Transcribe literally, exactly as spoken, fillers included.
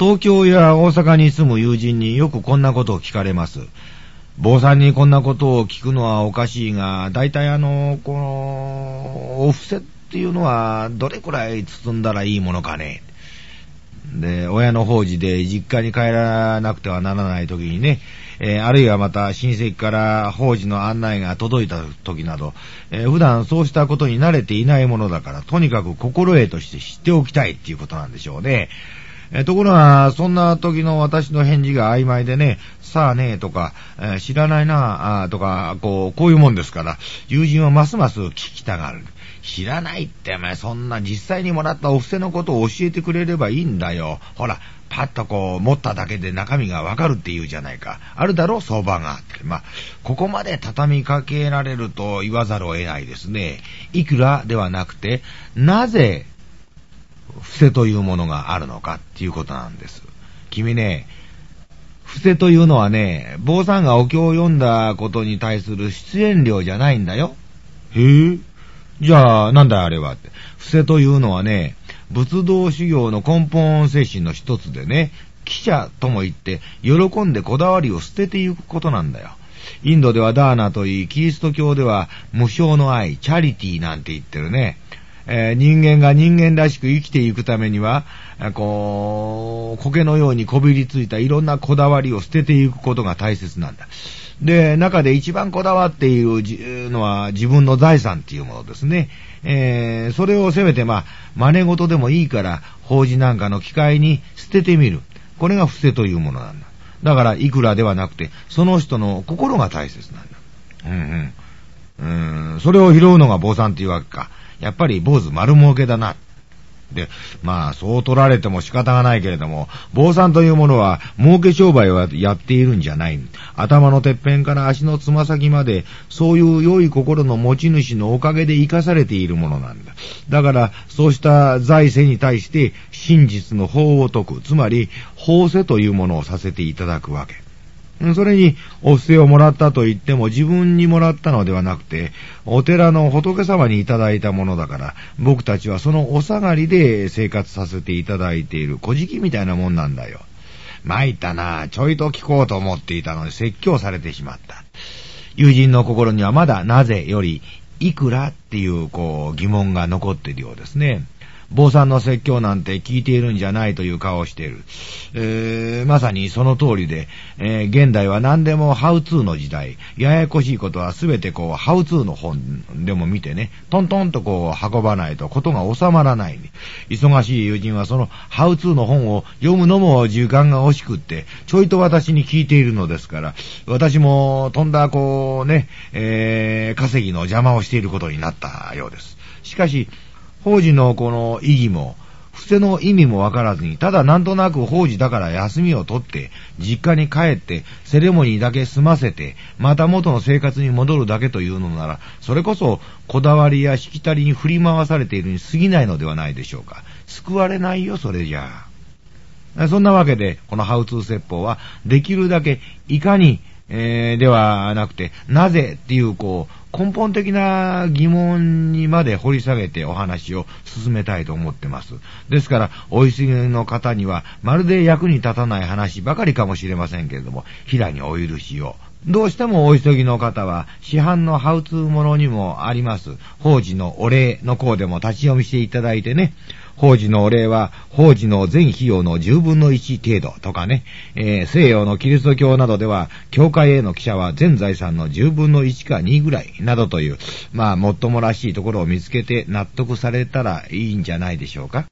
東京や大阪に住む友人によくこんなことを聞かれます。坊さんにこんなことを聞くのはおかしいが、だいたいあの、この、お布施っていうのはどれくらい包んだらいいものかね。で、親の法事で実家に帰らなくてはならない時にね、えー、あるいはまた親戚から法事の案内が届いた時など、えー、普段そうしたことに慣れていないものだから、とにかく心得として知っておきたいっていうことなんでしょうね。えところが、そんな時の私の返事が曖昧でね、さあねとか、えー、知らないなあとか、こう、こういうもんですから、友人はますます聞きたがる。知らないって、お前、そんな実際にもらったお布施のことを教えてくれればいいんだよ。ほら、パッとこう、持っただけで中身がわかるって言うじゃないか。あるだろ、相場が。ってまあ、ここまで畳みかけられると言わざるを得ないですね。いくらではなくて、なぜ、伏せというものがあるのかっていうことなんです。君ね、伏せというのはね、坊さんがお経を読んだことに対する出演料じゃないんだよ。へえ。じゃあ、なんだあれはって。伏せというのはね、仏道修行の根本精神の一つでね、喜捨とも言って、喜んでこだわりを捨てていくことなんだよ。インドではダーナといい、キリスト教では無償の愛、チャリティなんて言ってるね。えー、人間が人間らしく生きていくためには、こう、苔のようにこびりついたいろんなこだわりを捨てていくことが大切なんだ。で、中で一番こだわっているのは自分の財産っていうものですね。えー、それをせめてまあ、真似事でもいいから、法事なんかの機会に捨ててみる。これが伏せというものなんだ。だから、いくらではなくて、その人の心が大切なんだ。うんうん。うーん、それを拾うのが坊さんっていうわけか。やっぱり坊主丸儲けだな。で、まあそう取られても仕方がないけれども、坊さんというものは儲け商売はやっているんじゃない。頭のてっぺんから足のつま先まで、そういう良い心の持ち主のおかげで生かされているものなんだ。だからそうした財政に対して真実の法を説く、つまり法制というものをさせていただくわけ。それに、お布施をもらったと言っても自分にもらったのではなくて、お寺の仏様にいただいたものだから、僕たちはそのお下がりで生活させていただいている小敷みたいなもんなんだよ。参ったなぁ、ちょいと聞こうと思っていたのに説教されてしまった。友人の心にはまだなぜより、いくらっていう、こう、疑問が残っているようですね。坊さんの説教なんて聞いているんじゃないという顔をしている。えー、まさにその通りで、えー、現代は何でもハウツーの時代、ややこしいことはすべてこう、ハウツーの本でも見てね、トントンとこう、運ばないとことが収まらない、ね。忙しい友人はそのハウツーの本を読むのも時間が惜しくって、ちょいと私に聞いているのですから、私もとんだこうね、えー、稼ぎの邪魔をしていることになったようです。しかし、法事のこの意義も、伏せの意味もわからずに、ただなんとなく法事だから休みを取って、実家に帰って、セレモニーだけ済ませて、また元の生活に戻るだけというのなら、それこそこだわりやしきたりに振り回されているに過ぎないのではないでしょうか。救われないよ、それじゃあ。そんなわけで、このハウツー説法は、できるだけいかに、えー、ではなくて、なぜっていう、こう、根本的な疑問にまで掘り下げてお話を進めたいと思ってます。ですから、お急ぎの方には、まるで役に立たない話ばかりかもしれませんけれども、平にお許しを。どうしてもお急ぎの方は、市販のハウツーものにもあります、法事のお礼の項でも立ち読みしていただいてね、法事のお礼は、法事の全費用のじゅうぶんのいち程度とかね、えー、西洋のキリスト教などでは、教会への寄付は全財産のじゅうぶんのいちかにぐらいなどという、まあ、もっともらしいところを見つけて納得されたらいいんじゃないでしょうか。